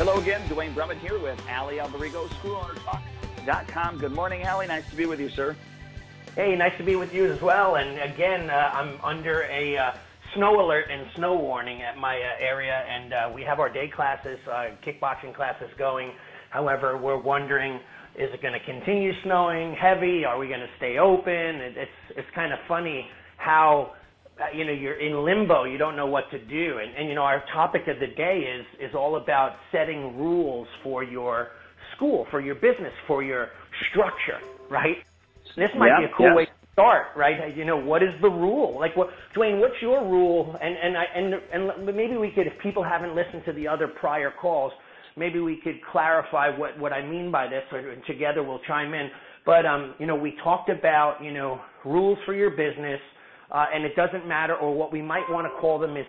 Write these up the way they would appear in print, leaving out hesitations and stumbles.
Hello again, Duane Brummett here with Allie Alvarigo, SchoolOwnersTalk.com. Good morning, Allie. Nice to be with you, sir. Hey, nice to be with you as well. And again, I'm under a snow alert and snow warning at my area, and we have our day classes, kickboxing classes going. However, we're wondering, is it going to continue snowing heavy? Are we going to stay open? It's kind of funny how you're in limbo. You don't know what to do. And you know, our topic of the day is all about setting rules for your school, for your business, for your structure, right? This might be a cool way to start, right? You know, what is the rule? Like, what, Duane, what's your rule? And maybe we could, if people haven't listened to the other prior calls, maybe we could clarify what I mean by this, and together we'll chime in. But, you know, we talked about, you know, rules for your business, and it doesn't matter, or what we might want to call them is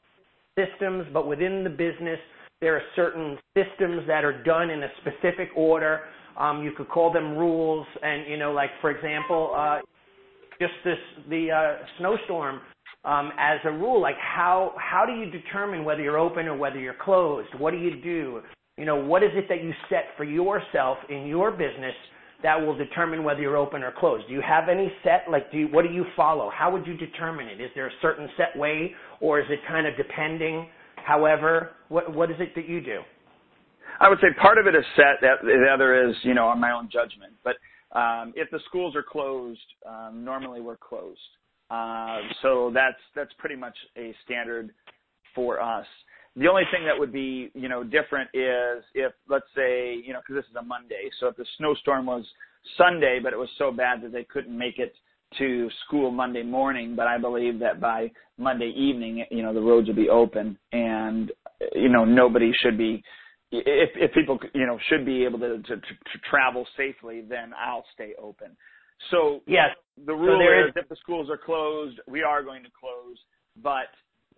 systems, but within the business, there are certain systems that are done in a specific order. You could call them rules, and, you know, like, for example, just the snowstorm as a rule. Like, how do you determine whether you're open or whether you're closed? What do you do? You know, what is it that you set for yourself in your business that will determine whether you're open or closed? Do you have any set, like, what do you follow? How would you determine it? Is there a certain set way, or is it kind of depending? However, what is it that you do? I would say part of it is set, the other is, you know, on my own judgment. But if the schools are closed, normally we're closed. So that's pretty much a standard for us. The only thing that would be, you know, different is if, let's say, you know, because this is a Monday, so if the snowstorm was Sunday, but it was so bad that they couldn't make it to school Monday morning, but I believe that by Monday evening, you know, the roads would be open, and, you know, nobody should be, if people, you know, should be able to travel safely, then I'll stay open. So, yes, the rule is if the schools are closed, we are going to close, but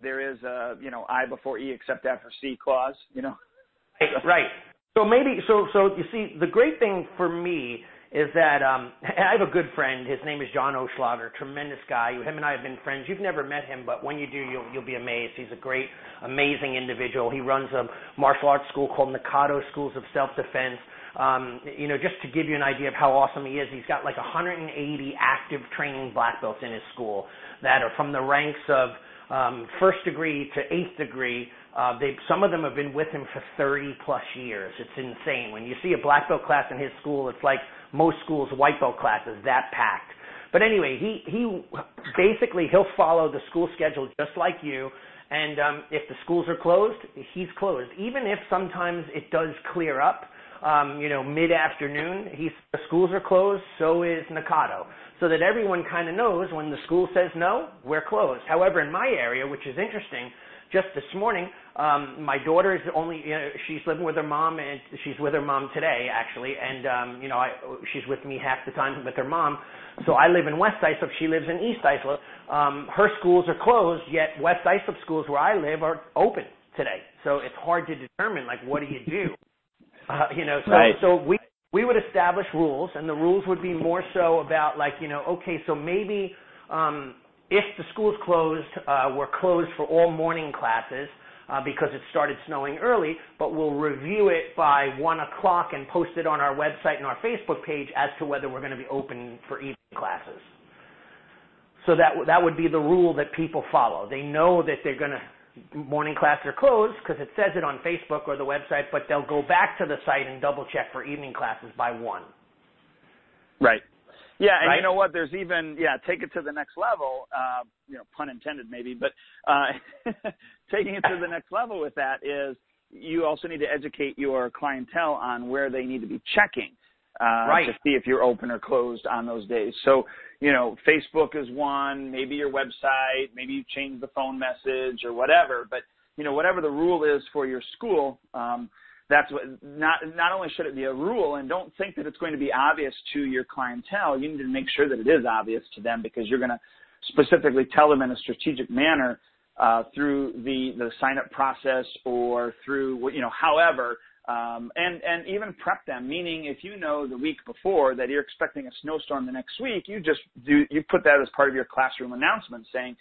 there is a, you know, I before E except after C clause, you know. Right. So maybe, so you see, the great thing for me is that I have a good friend. His name is John Oschlager, tremendous guy. Him and I have been friends. You've never met him, but when you do, you'll be amazed. He's a great, amazing individual. He runs a martial arts school called Nakado Schools of Self-Defense. You know, just to give you an idea of how awesome he is, he's got like 180 active training black belts in his school that are from the ranks of first degree to eighth degree. Some of them have been with him for 30-plus years. It's insane. When you see a black belt class in his school, it's like most schools' white belt classes, that packed. But anyway, he basically, he'll follow the school schedule just like you, and if the schools are closed, he's closed. Even if sometimes it does clear up, you know, mid-afternoon, the schools are closed, so is Nakado, so that everyone kind of knows when the school says no, we're closed. However, in my area, which is interesting, just this morning, my daughter is only, you know, she's living with her mom, and she's with her mom today, actually, and, you know, she's with me half the time with her mom. So I live in West Islip, she lives in East Islip. Her schools are closed, yet West Islip schools where I live are open today. So it's hard to determine, like, what do you do? You know, so, right. So we would establish rules, and the rules would be more so about, like, you know, okay, so maybe if the school's closed, we're closed for all morning classes because it started snowing early, but we'll review it by 1 o'clock and post it on our website and our Facebook page as to whether we're going to be open for evening classes. So that would be the rule that people follow. They know that they're going to morning classes are closed because it says it on Facebook or the website, but they'll go back to the site and double check for evening classes by 1. Right. Yeah, and right? You know what? There's even, take it to the next level, you know, pun intended maybe, but taking it to the next level with that is you also need to educate your clientele on where they need to be checking to see if you're open or closed on those days. So, you know, Facebook is one, maybe your website, maybe you change the phone message or whatever, but, you know, whatever the rule is for your school, that's what, not only should it be a rule, and don't think that it's going to be obvious to your clientele, you need to make sure that it is obvious to them, because you're going to specifically tell them in a strategic manner through the sign-up process or through, you know, however. And even prep them, meaning if you know the week before that you're expecting a snowstorm the next week, you put that as part of your classroom announcement saying,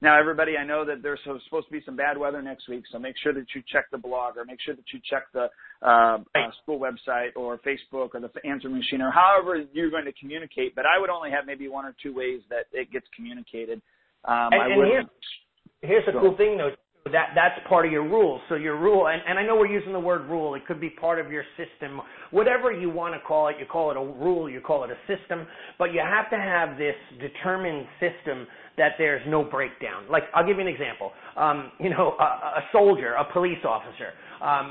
Now, everybody, I know that there's supposed to be some bad weather next week, so make sure that you check the blog or make sure that you check the school website or Facebook or the answering machine or however you're going to communicate. But I would only have maybe one or two ways that it gets communicated. Here's the cool thing, though. That's part of your rule. So your rule, and I know we're using the word rule. It could be part of your system, whatever you want to call it. You call it a rule, you call it a system, but you have to have this determined system that there's no breakdown. Like, I'll give you an example. A soldier, a police officer,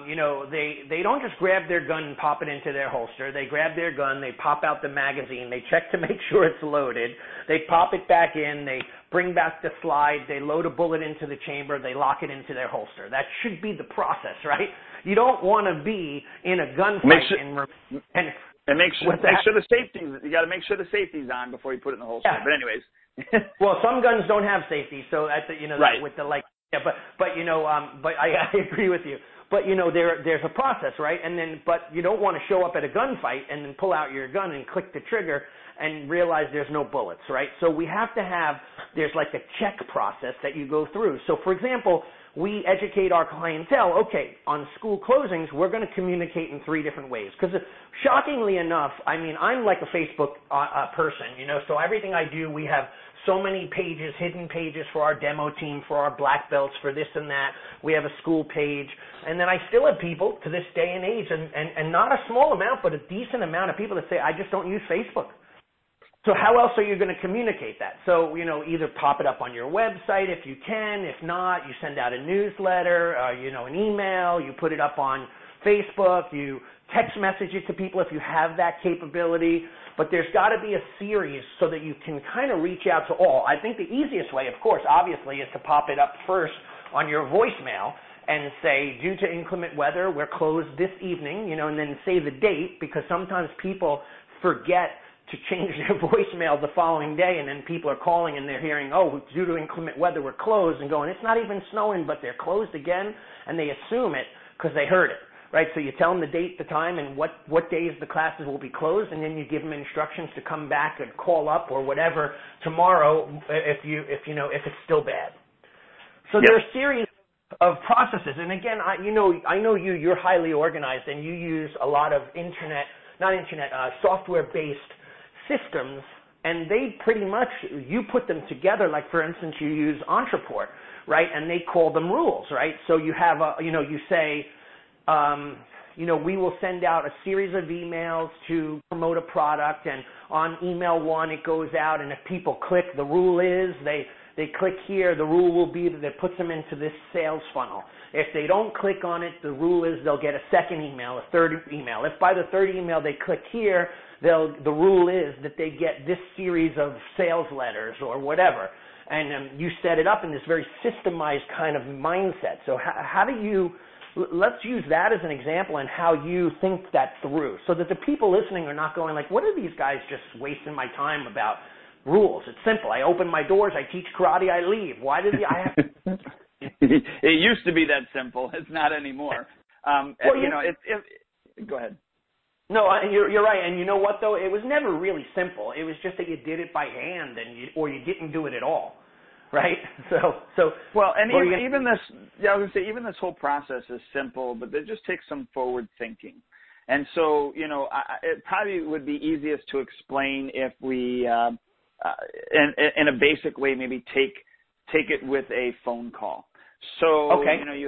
they don't just grab their gun and pop it into their holster. They grab their gun, they pop out the magazine, they check to make sure it's loaded, they pop it back in, they bring back the slide, they load a bullet into the chamber, they lock it into their holster. That should be the process, right? You don't want to be in a gunfight and make sure the safety's on before you put it in the holster. Yeah. But anyways, well, some guns don't have safety, so that's right. With the I agree with you. But, there's a process, right? And then, but you don't want to show up at a gunfight and then pull out your gun and click the trigger and realize there's no bullets, right? So we have to have, there's like a check process that you go through. So, for example, we educate our clientele, okay, on school closings, we're going to communicate in three different ways. Because shockingly enough, I'm like a Facebook person, so everything I do, we have so many pages, hidden pages for our demo team, for our black belts, for this and that. We have a school page. And then I still have people to this day and age, and not a small amount, but a decent amount of people that say, I just don't use Facebook. So how else are you going to communicate that? So, either pop it up on your website if you can. If not, you send out a newsletter, an email. You put it up on Facebook. You text message it to people if you have that capability. But there's got to be a series so that you can kind of reach out to all. I think the easiest way, of course, obviously, is to pop it up first on your voicemail and say, due to inclement weather, we're closed this evening, and then say the date, because sometimes people forget to change their voicemail the following day, and then people are calling and they're hearing, oh, due to inclement weather, we're closed, and going, it's not even snowing, but they're closed again, and they assume it because they heard it. Right, so you tell them the date, the time, and what days the classes will be closed, and then you give them instructions to come back and call up or whatever tomorrow if it's still bad. So There are a series of processes, and again, I know you're highly organized, and you use a lot of software-based systems, and they pretty much you put them together. Like, for instance, you use Ontraport, right, and they call them rules, right. So you have you say. We will send out a series of emails to promote a product, and on email one it goes out, and if people click, the rule is they click here, the rule will be that it puts them into this sales funnel. If they don't click on it, the rule is they'll get a second email, a third email. If by the third email they click here, the rule is that they get this series of sales letters or whatever. And you set it up in this very systemized kind of mindset. So how do you... Let's use that as an example and how you think that through so that the people listening are not going like, what are these guys just wasting my time about rules? It's simple. I open my doors. I teach karate. I leave. Why did I have to? It used to be that simple. It's not anymore. Go ahead. No, you're right. And you know what, though? It was never really simple. It was just that you did it by hand or you didn't do it at all. Right. Even this whole process is simple, but it just takes some forward thinking. And so, it probably would be easiest to explain if we, in a basic way, maybe take it with a phone call. So, hopefully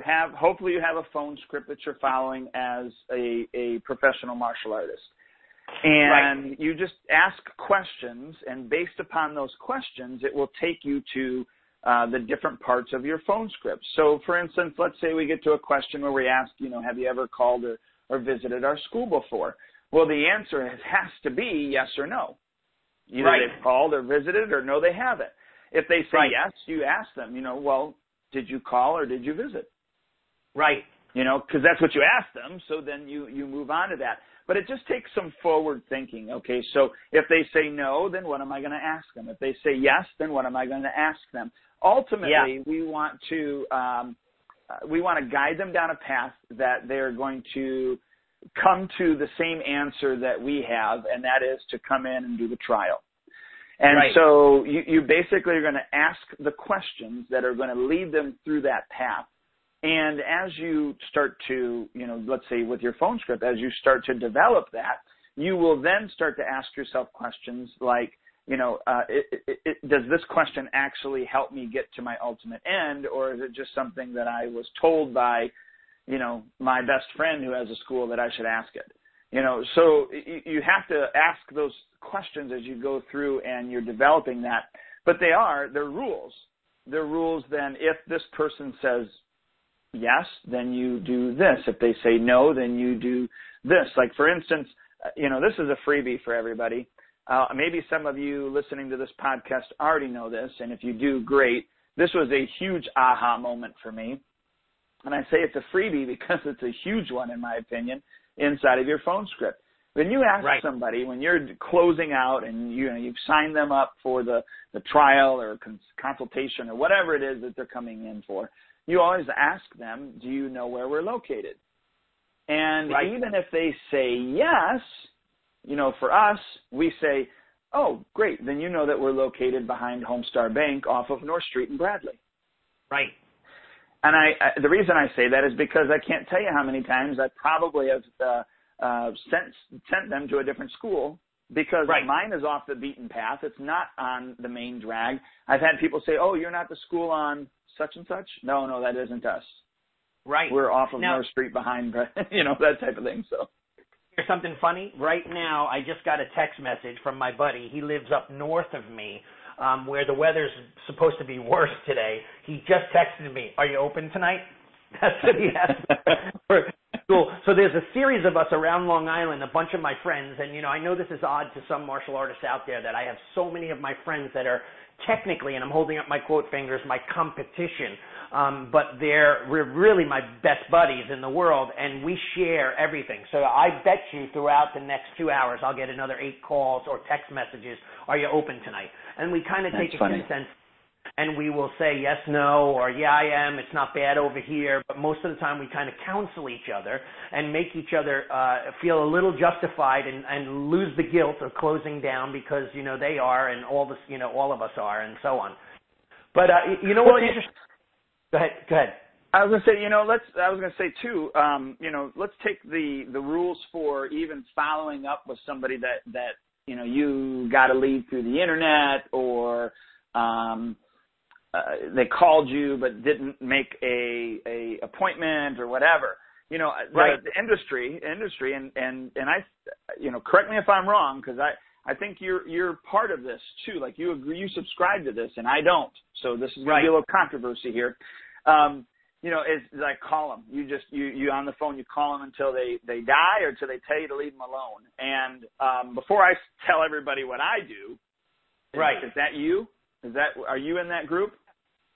you have a phone script that you're following as a professional martial artist. And right. You just ask questions, and based upon those questions, it will take you to the different parts of your phone script. So, for instance, let's say we get to a question where we ask, have you ever called or visited our school before? Well, the answer has to be yes or no. Either they've called or visited, or no, they haven't. If they say yes, you ask them, well, did you call or did you visit? Right. Because that's what you asked them, so then you move on to that. But it just takes some forward thinking, okay? So if they say no, then what am I going to ask them? If they say yes, then what am I going to ask them? Ultimately, we want to guide them down a path that they're going to come to the same answer that we have, and that is to come in and do the trial. And right. so you basically are going to ask the questions that are going to lead them through that path. And as you start to, let's say with your phone script, as you start to develop that, you will then start to ask yourself questions like, does this question actually help me get to my ultimate end, or is it just something that I was told by, my best friend who has a school that I should ask it? So you have to ask those questions as you go through and you're developing that. But they're rules. They're rules then if this person says yes, then you do this. If they say no, then you do this. Like, for instance, this is a freebie for everybody. Maybe some of you listening to this podcast already know this, and if you do, great. This was a huge aha moment for me. And I say it's a freebie because it's a huge one, in my opinion, inside of your phone script. When you ask right. somebody, when you're closing out and you've signed them up for the trial or consultation or whatever it is that they're coming in for, you always ask them, do you know where we're located? And right. even if they say yes, for us, we say, oh, great, then you know that we're located behind Homestar Bank off of North Street in Bradley. Right. And the reason I say that is because I can't tell you how many times I probably have sent them to a different school because right. mine is off the beaten path. It's not on the main drag. I've had people say, oh, you're not the school on such and such? No, that isn't us. Right. We're off of North Street behind, that type of thing. So. Here's something funny. Right now I just got a text message from my buddy. He lives up north of me. Where the weather's supposed to be worse today, he just texted me, are you open tonight? That's what he asked for school. So there's a series of us around Long Island, a bunch of my friends, and, I know this is odd to some martial artists out there that I have so many of my friends that are technically, and I'm holding up my quote fingers, my competition, but they're really my best buddies in the world, and we share everything. So I bet you throughout the next 2 hours I'll get another 8 calls or text messages, are you open tonight? And we kind of take a consensus, and we will say yes, no, or yeah, I am, it's not bad over here. But most of the time we kind of counsel each other and make each other feel a little justified and lose the guilt of closing down because, they are and all of us are and so on. But what's interesting? Go ahead. I was going to say, too, let's take the rules for even following up with somebody that you got a lead through the internet or they called you but didn't make a appointment or whatever. Right. The industry, and I, correct me if I'm wrong, because I think you're part of this too. Like you agree, you subscribe to this, and I don't. So this is going right. to be a little controversy here. Is like call them. You just you on the phone. You call them until they die or until they tell you to leave them alone. And before I tell everybody what I do, right? Is that you? Are you in that group?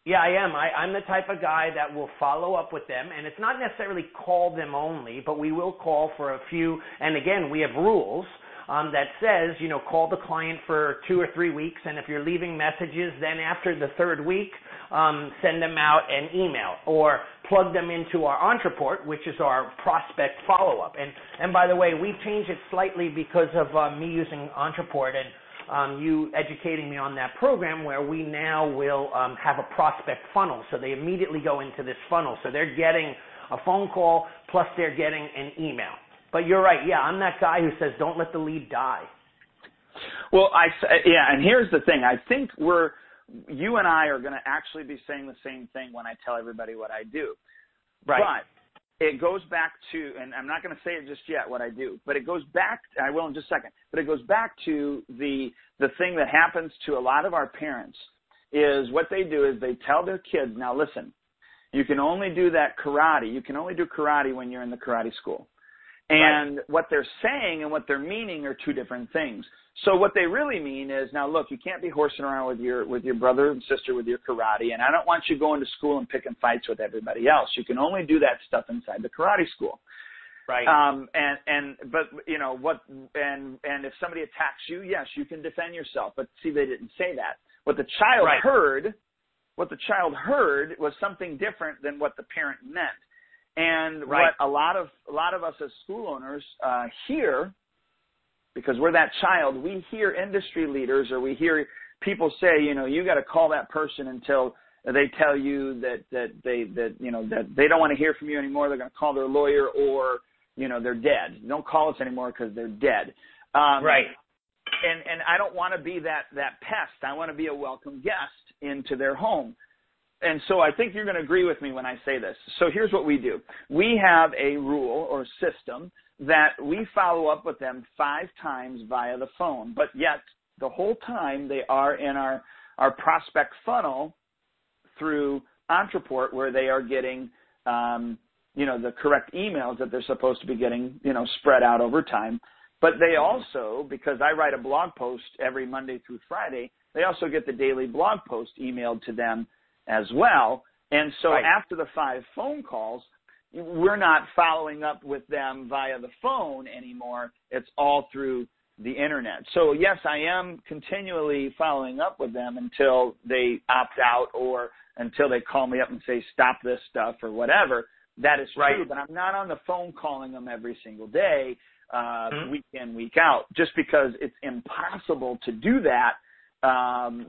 Yeah, I am. I'm the type of guy that will follow up with them, and it's not necessarily call them only, but we will call for a few. And again, we have rules. That says, call the client for 2 or 3 weeks, and if you're leaving messages, then after the 3rd week, send them out an email or plug them into our Ontraport, which is our prospect follow-up. And by the way, we've changed it slightly because of me using Ontraport and you educating me on that program where we now will have a prospect funnel. So they immediately go into this funnel. So they're getting a phone call, plus they're getting an email. But you're right. Yeah, I'm that guy who says don't let the lead die. Well, and here's the thing. I think you and I are going to actually be saying the same thing when I tell everybody what I do. Right. But it goes back to, and I'm not going to say it just yet what I do, but it goes back, I will in just a second, but it goes back to the thing that happens to a lot of our parents is what they do is they tell their kids, now listen, you can only do that karate. You can only do karate when you're in the karate school. And right. what they're saying and what they're meaning are two different things. So what they really mean is, now look, you can't be horsing around with your brother and sister with your karate, and I don't want you going to school and picking fights with everybody else. You can only do that stuff inside the karate school. Right. And if somebody attacks you, yes, you can defend yourself. But see, they didn't say that. What the child heard was something different than what the parent meant. And right. what a lot of us as school owners hear because we're that child. We hear industry leaders or we hear people say, you know, you got to call that person until they tell you that they don't want to hear from you anymore. They're going to call their lawyer or, you know, they're dead. Don't call us anymore because they're dead. Right. And I don't want to be that pest. I want to be a welcome guest into their home. And so I think you're going to agree with me when I say this. So here's what we do. We have a rule or system that we follow up with them 5 times via the phone, but yet the whole time they are in our prospect funnel through Ontraport, where they are getting, the correct emails that they're supposed to be getting, spread out over time. But they also, because I write a blog post every Monday through Friday, they also get the daily blog post emailed to them as well. And so after the 5 phone calls, we're not following up with them via the phone anymore. It's all through the internet. So yes, I am continually following up with them until they opt out or until they call me up and say, stop this stuff or whatever. That is true, but I'm not on the phone calling them every single day, week in, week out, just because it's impossible to do that.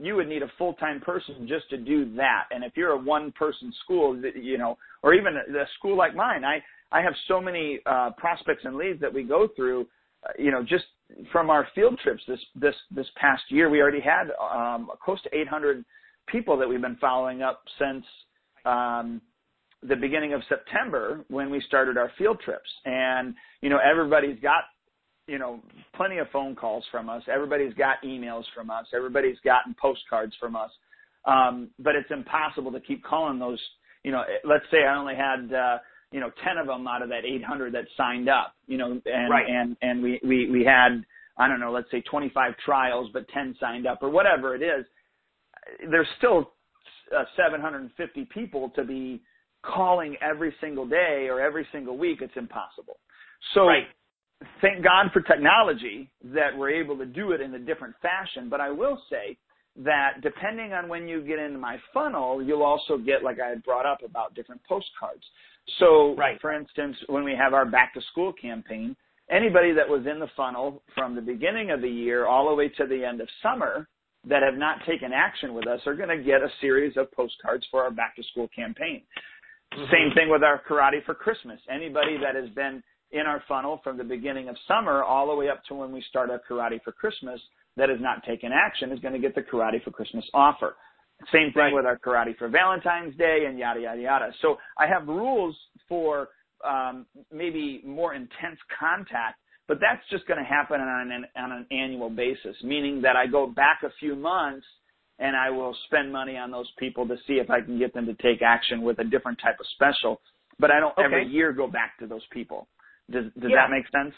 You would need a full-time person just to do that. And if you're a one-person school, or even a school like mine, I have so many prospects and leads that we go through, just from our field trips this past year. We already had close to 800 people that we've been following up since the beginning of September when we started our field trips. And, everybody's got plenty of phone calls from us. Everybody's got emails from us. Everybody's gotten postcards from us. But it's impossible to keep calling those. Let's say I only had, 10 of them out of that 800 that signed up, and we had, I don't know, let's say 25 trials, but 10 signed up or whatever it is. There's still 750 people to be calling every single day or every single week. It's impossible. So thank God for technology that we're able to do it in a different fashion. But I will say that depending on when you get into my funnel, you'll also get, like I had brought up, about different postcards. So, for instance, when we have our back-to-school campaign, anybody that was in the funnel from the beginning of the year all the way to the end of summer that have not taken action with us are going to get a series of postcards for our back-to-school campaign. Same thing with our Karate for Christmas. Anybody that has been in our funnel from the beginning of summer all the way up to when we start our Karate for Christmas that has not taken action is going to get the Karate for Christmas offer. Same thing with our Karate for Valentine's Day and yada, yada, yada. So I have rules for maybe more intense contact, but that's just going to happen on an annual basis, meaning that I go back a few months and I will spend money on those people to see if I can get them to take action with a different type of special. But I don't every year go back to those people. Does that make sense?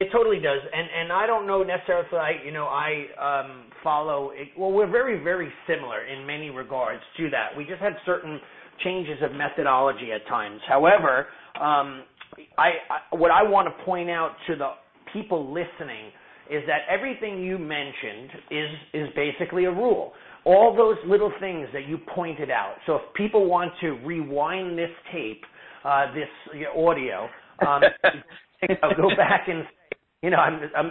It totally does, and I don't know necessarily. I follow it. Well, we're very, very similar in many regards to that. We just had certain changes of methodology at times. However, what I want to point out to the people listening is that everything you mentioned is basically a rule. All those little things that you pointed out. So if people want to rewind this tape, audio. I'll go back and say,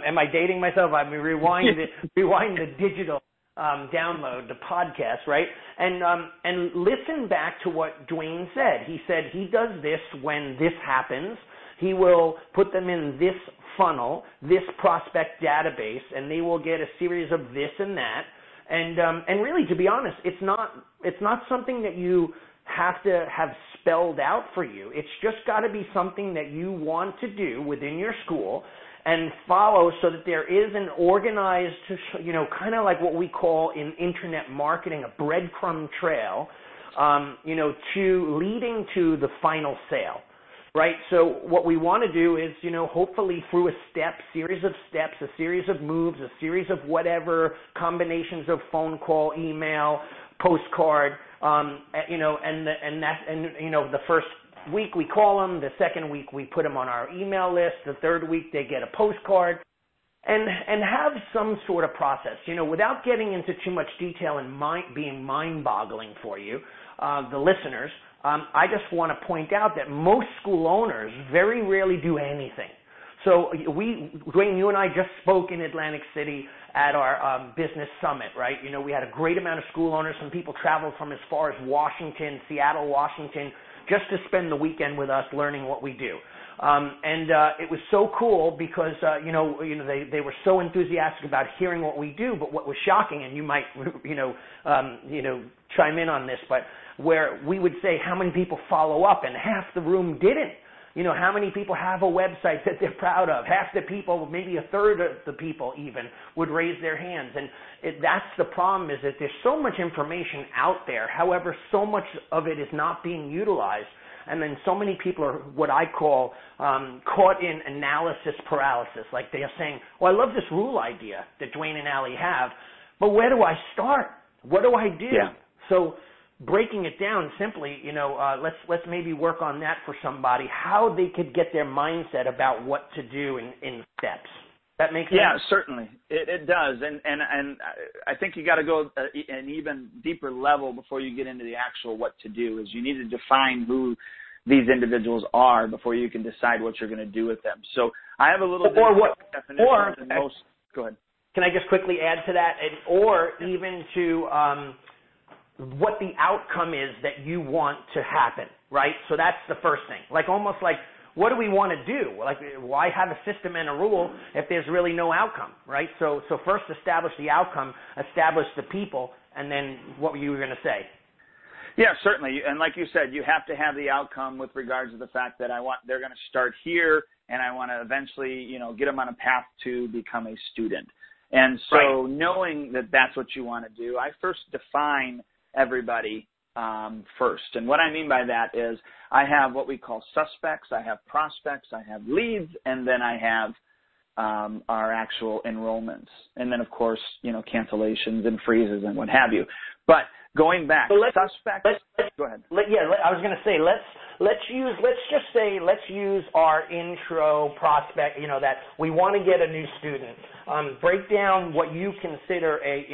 am I dating myself? I mean, rewind the digital download, the podcast, right? And listen back to what Duane said. He said he does this when this happens. He will put them in this funnel, this prospect database, and they will get a series of this and that. And really, to be honest, it's not something that you have to have spelled out for you. It's just got to be something that you want to do within your school and follow so that there is an organized, kind of like what we call in internet marketing, a breadcrumb trail, to leading to the final sale, right? So what we want to do is, hopefully through a series of steps, a series of moves, a series of whatever combinations of phone call, email, postcard, the first week we call them, the second week we put them on our email list, the third week they get a postcard, and have some sort of process, without getting into too much detail and being mind-boggling for you, the listeners. I just want to point out that most school owners very rarely do anything. So Duane, you and I just spoke in Atlantic City at our business summit, right? You know, we had a great amount of school owners. Some people traveled from as far as Washington, Seattle, Washington, just to spend the weekend with us learning what we do. It was so cool because, they were so enthusiastic about hearing what we do, but what was shocking, and you might, chime in on this, but where we would say how many people follow up and half the room didn't. You know, how many people have a website that they're proud of? Half the people, maybe a third of the people even, would raise their hands. And that's the problem, is that there's so much information out there. However, so much of it is not being utilized. And then so many people are what I call caught in analysis paralysis. Like they are saying, well, I love this rule idea that Duane and Allie have, but where do I start? What do I do? Yeah. So breaking it down simply, let's maybe work on that for somebody, how they could get their mindset about what to do in steps. That makes sense? Yeah, certainly. It does. And I think you got to go an even deeper level before you get into the actual what to do, is you need to define who these individuals are before you can decide what you're going to do with them. So I have a little bit of definition. Go ahead. Can I just quickly add to that? Even to what the outcome is that you want to happen, right? So that's the first thing. What do we want to do? Why have a system and a rule if there's really no outcome, right? So first establish the outcome, establish the people, and then what were you going to say? Yeah, certainly. And like you said, you have to have the outcome with regards to the fact that they're going to start here, and I want to eventually, get them on a path to become a student. And so knowing that that's what you want to do, I first define everybody first. And what I mean by that is I have what we call suspects, I have prospects, I have leads, and then I have our actual enrollments. And then, of course, cancellations and freezes and what have you. But going back, go ahead. Let's use our intro prospect, that we want to get a new student. Break down what you consider a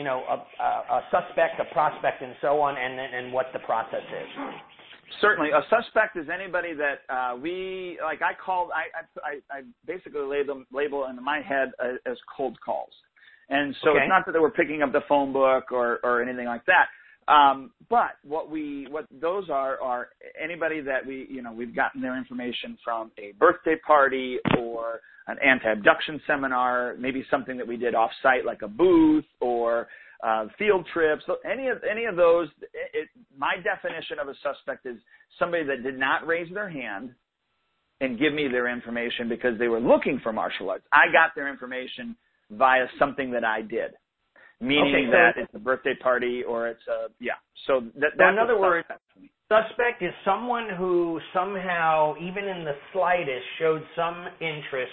suspect, a prospect, and so on, and what the process is. Certainly. A suspect is anybody that I basically label in my head as cold calls. And so It's not that we're picking up the phone book or anything like that. But what those are anybody that we've gotten their information from a birthday party or an anti-abduction seminar, maybe something that we did off-site like a booth or field trips. So any of those, my definition of a suspect is somebody that did not raise their hand and give me their information because they were looking for martial arts. I got their information via something that I did. Meaning that it's a birthday party or it's a, yeah. So that's in other words, suspect is someone who somehow, even in the slightest, showed some interest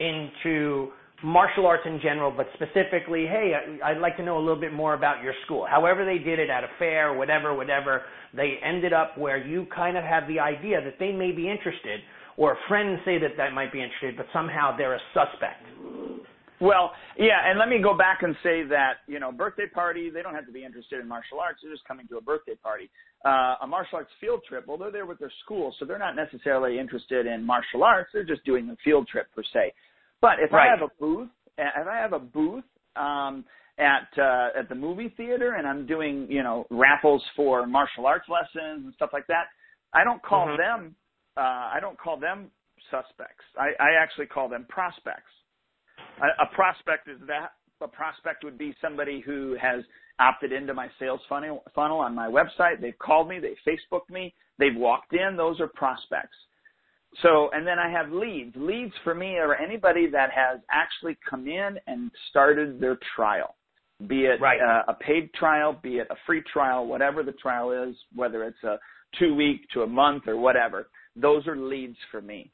into martial arts in general, but specifically, hey, I'd like to know a little bit more about your school. However they did it, at a fair, whatever, they ended up where you kind of have the idea that they may be interested, or friends say that they might be interested, but somehow they're a suspect. Well, yeah, and let me go back and say that, birthday party, they don't have to be interested in martial arts. They're just coming to a birthday party. A martial arts field trip, well, they're there with their school, so they're not necessarily interested in martial arts. They're just doing the field trip, per se. But if I have a booth, at the movie theater and I'm doing, raffles for martial arts lessons and stuff like that, I don't call them suspects. I actually call them prospects. A prospect is that. A prospect would be somebody who has opted into my sales funnel on my website. They've called me. They Facebooked me. They've walked in. Those are prospects. So, and then I have leads. Leads for me are anybody that has actually come in and started their trial, be it a paid trial, be it a free trial, whatever the trial is, whether it's a 2-week to a month or whatever. Those are leads for me.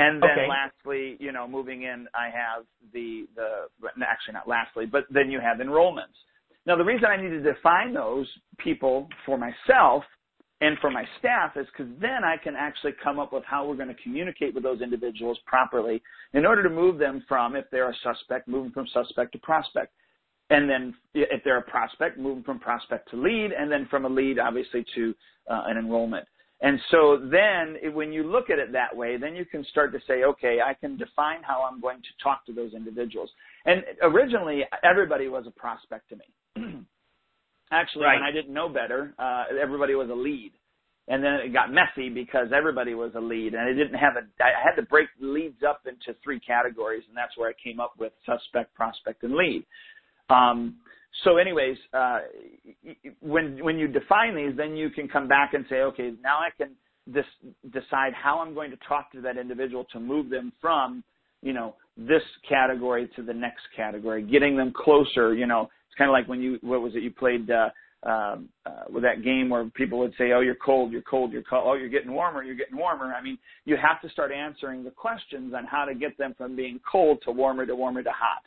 And then lastly, moving in, I have then you have enrollments. Now, the reason I need to define those people for myself and for my staff is because then I can actually come up with how we're going to communicate with those individuals properly in order to move them from, if they're a suspect, move them from suspect to prospect. And then if they're a prospect, move them from prospect to lead, and then from a lead, obviously, to an enrollment. And so then when you look at it that way, then you can start to say, okay, I can define how I'm going to talk to those individuals. And originally, everybody was a prospect to me. Actually, right. When I didn't know better, everybody was a lead. And then it got messy because everybody was a lead. And I had to break leads up into three categories, and that's where I came up with suspect, prospect, and lead. So anyways, when you define these, then you can come back and say, okay, now I can decide how I'm going to talk to that individual to move them from, this category to the next category, getting them closer. It's kind of like when you played with that game where people would say, oh, you're cold, you're cold, you're cold. Oh, you're getting warmer, you're getting warmer. I mean, you have to start answering the questions on how to get them from being cold to warmer to hot.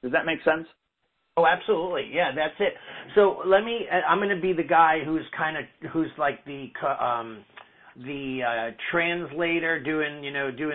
Does that make sense? Oh, absolutely. Yeah, that's it. So I'm going to be the guy who's like the translator doing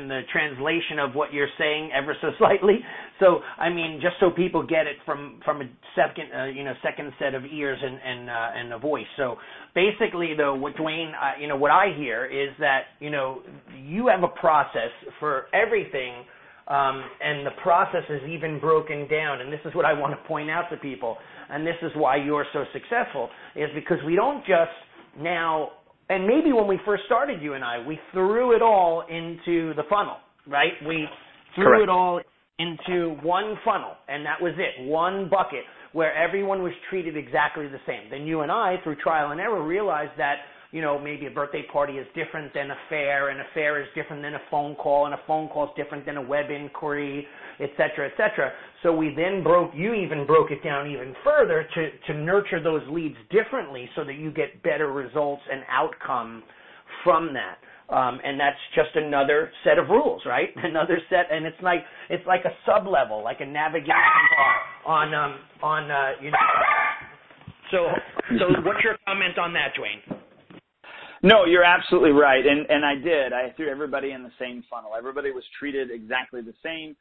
the translation of what you're saying ever so slightly. So, I mean, just so people get it from a second set of ears and a voice. So basically though, what Duane, what I hear is that, you have a process for everything. And the process is even broken down, and this is what I want to point out to people, and this is why you're so successful, is because we don't just now, and maybe when we first started, you and I, we threw it all into the funnel, right? We threw Correct. It all into one funnel, and that was it, one bucket, where everyone was treated exactly the same. Then you and I, through trial and error, realized that maybe a birthday party is different than a fair, and a fair is different than a phone call, and a phone call is different than a web inquiry, et cetera, et cetera. So we then broke it down even further to nurture those leads differently so that you get better results and outcome from that. And that's just another set of rules, right? Another set, and it's like a sub-level, like a navigation bar on. So what's your comment on that, Duane? No, you're absolutely right, and I did. I threw everybody in the same funnel. Everybody was treated exactly the same.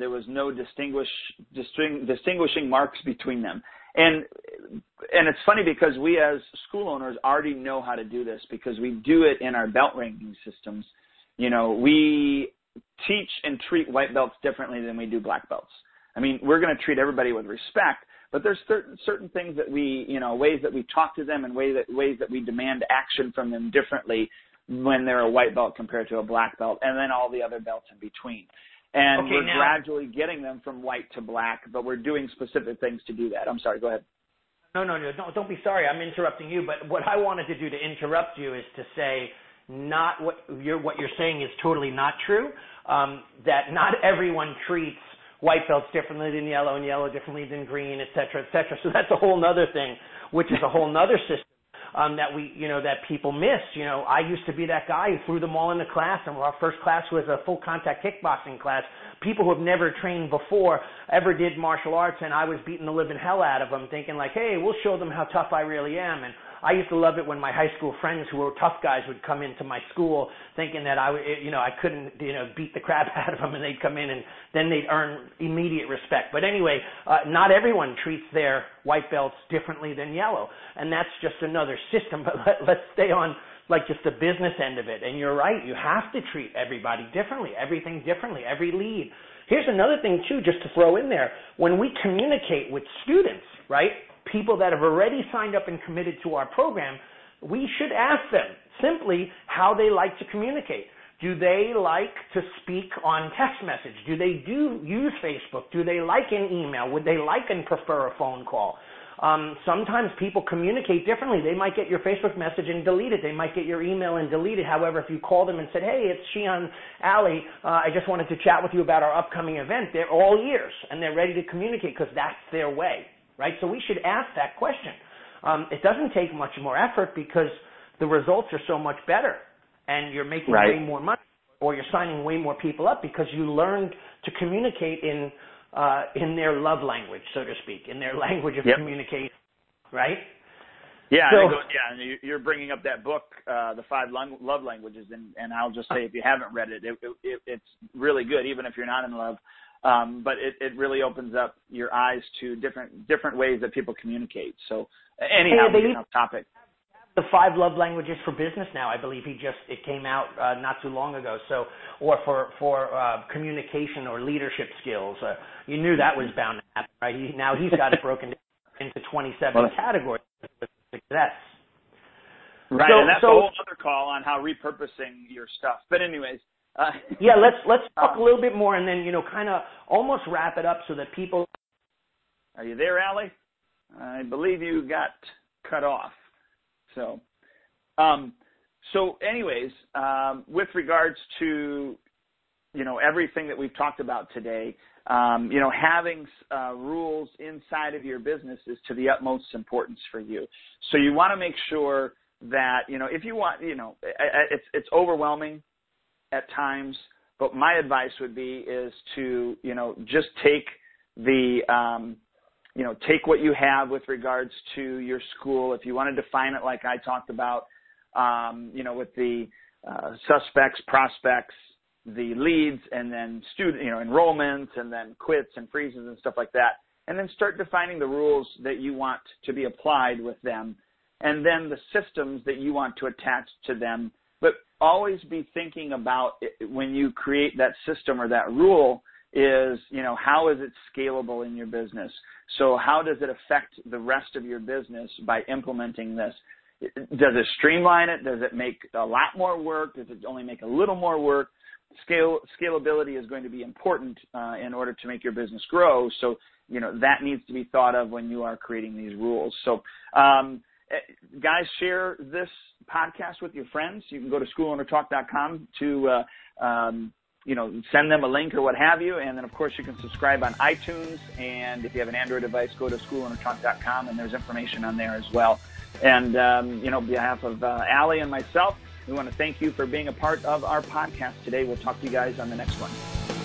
There was no distinguishing marks between them. And it's funny because we as school owners already know how to do this because we do it in our belt ranking systems. We teach and treat white belts differently than we do black belts. I mean, we're going to treat everybody with respect. But there's certain things that we, ways that we talk to them and ways that we demand action from them differently when they're a white belt compared to a black belt, and then all the other belts in between. And we're gradually getting them from white to black, but we're doing specific things to do that. I'm sorry, go ahead. No, don't be sorry. I'm interrupting you. But what I wanted to do to interrupt you is to say not what you're saying is totally not true, that not everyone treats white belts differently than yellow, and yellow differently than green, et cetera, et cetera. So that's a whole nother thing, which is a whole nother system that we, that people miss. I used to be that guy who threw them all in the class, and our first class was a full contact kickboxing class. People who have never trained before ever did martial arts, and I was beating the living hell out of them, thinking like, hey, we'll show them how tough I really am. And I used to love it when my high school friends who were tough guys would come into my school thinking that I couldn't, beat the crap out of them, and they'd come in and then they'd earn immediate respect. But anyway, not everyone treats their white belts differently than yellow, and that's just another system. But let's stay on like just the business end of it. And you're right, you have to treat everybody differently, everything differently, every lead. Here's another thing too, just to throw in there. When we communicate with students, right? People that have already signed up and committed to our program, we should ask them simply how they like to communicate. Do they like to speak on text message? Do they use Facebook? Do they like an email? Would they like and prefer a phone call? Sometimes people communicate differently. They might get your Facebook message and delete it. They might get your email and delete it. However, if you call them and said, hey, it's Shion Allie, I just wanted to chat with you about our upcoming event, they're all ears and they're ready to communicate because that's their way. Right? So we should ask that question. It doesn't take much more effort because the results are so much better and you're making way more money or you're signing way more people up because you learned to communicate in their love language, so to speak, in their language of communication, right? Yeah, and you're bringing up that book, The Five Love Languages, and I'll just say if you haven't read it, it's really good, even if you're not in love. But it really opens up your eyes to different ways that people communicate. So anyhow, off topic. The Five Love Languages for Business now, I believe it came out not too long ago. So, or for communication or leadership skills, you knew that was bound to happen, right? Now he's got it broken down into 27 categories of success. Right, so, and that's a whole other call on how repurposing your stuff. But anyways, yeah, let's talk a little bit more, and then kind of almost wrap it up so that people. Are you there, Allie? I believe you got cut off. So, anyways, with regards to, everything that we've talked about today, having rules inside of your business is to the utmost importance for you. So you want to make sure that, if you want, it's overwhelming at times, but my advice would be is to, just take the, take what you have with regards to your school. If you want to define it like I talked about, with the suspects, prospects, the leads, and then student, enrollments, and then quits and freezes and stuff like that. And then start defining the rules that you want to be applied with them, and then the systems that you want to attach to them. But always be thinking about it when you create that system or that rule is, how is it scalable in your business? So how does it affect the rest of your business by implementing this? Does it streamline it? Does it make a lot more work? Does it only make a little more work? Scalability is going to be important in order to make your business grow. So, that needs to be thought of when you are creating these rules. So, guys, share this podcast with your friends. You can go to SchoolOwnersTalk.com to send them a link or what have you. And then, of course, you can subscribe on iTunes. And if you have an Android device, go to schoolownerstalk.com, and there's information on there as well. And, on behalf of Allie and myself, we want to thank you for being a part of our podcast today. We'll talk to you guys on the next one.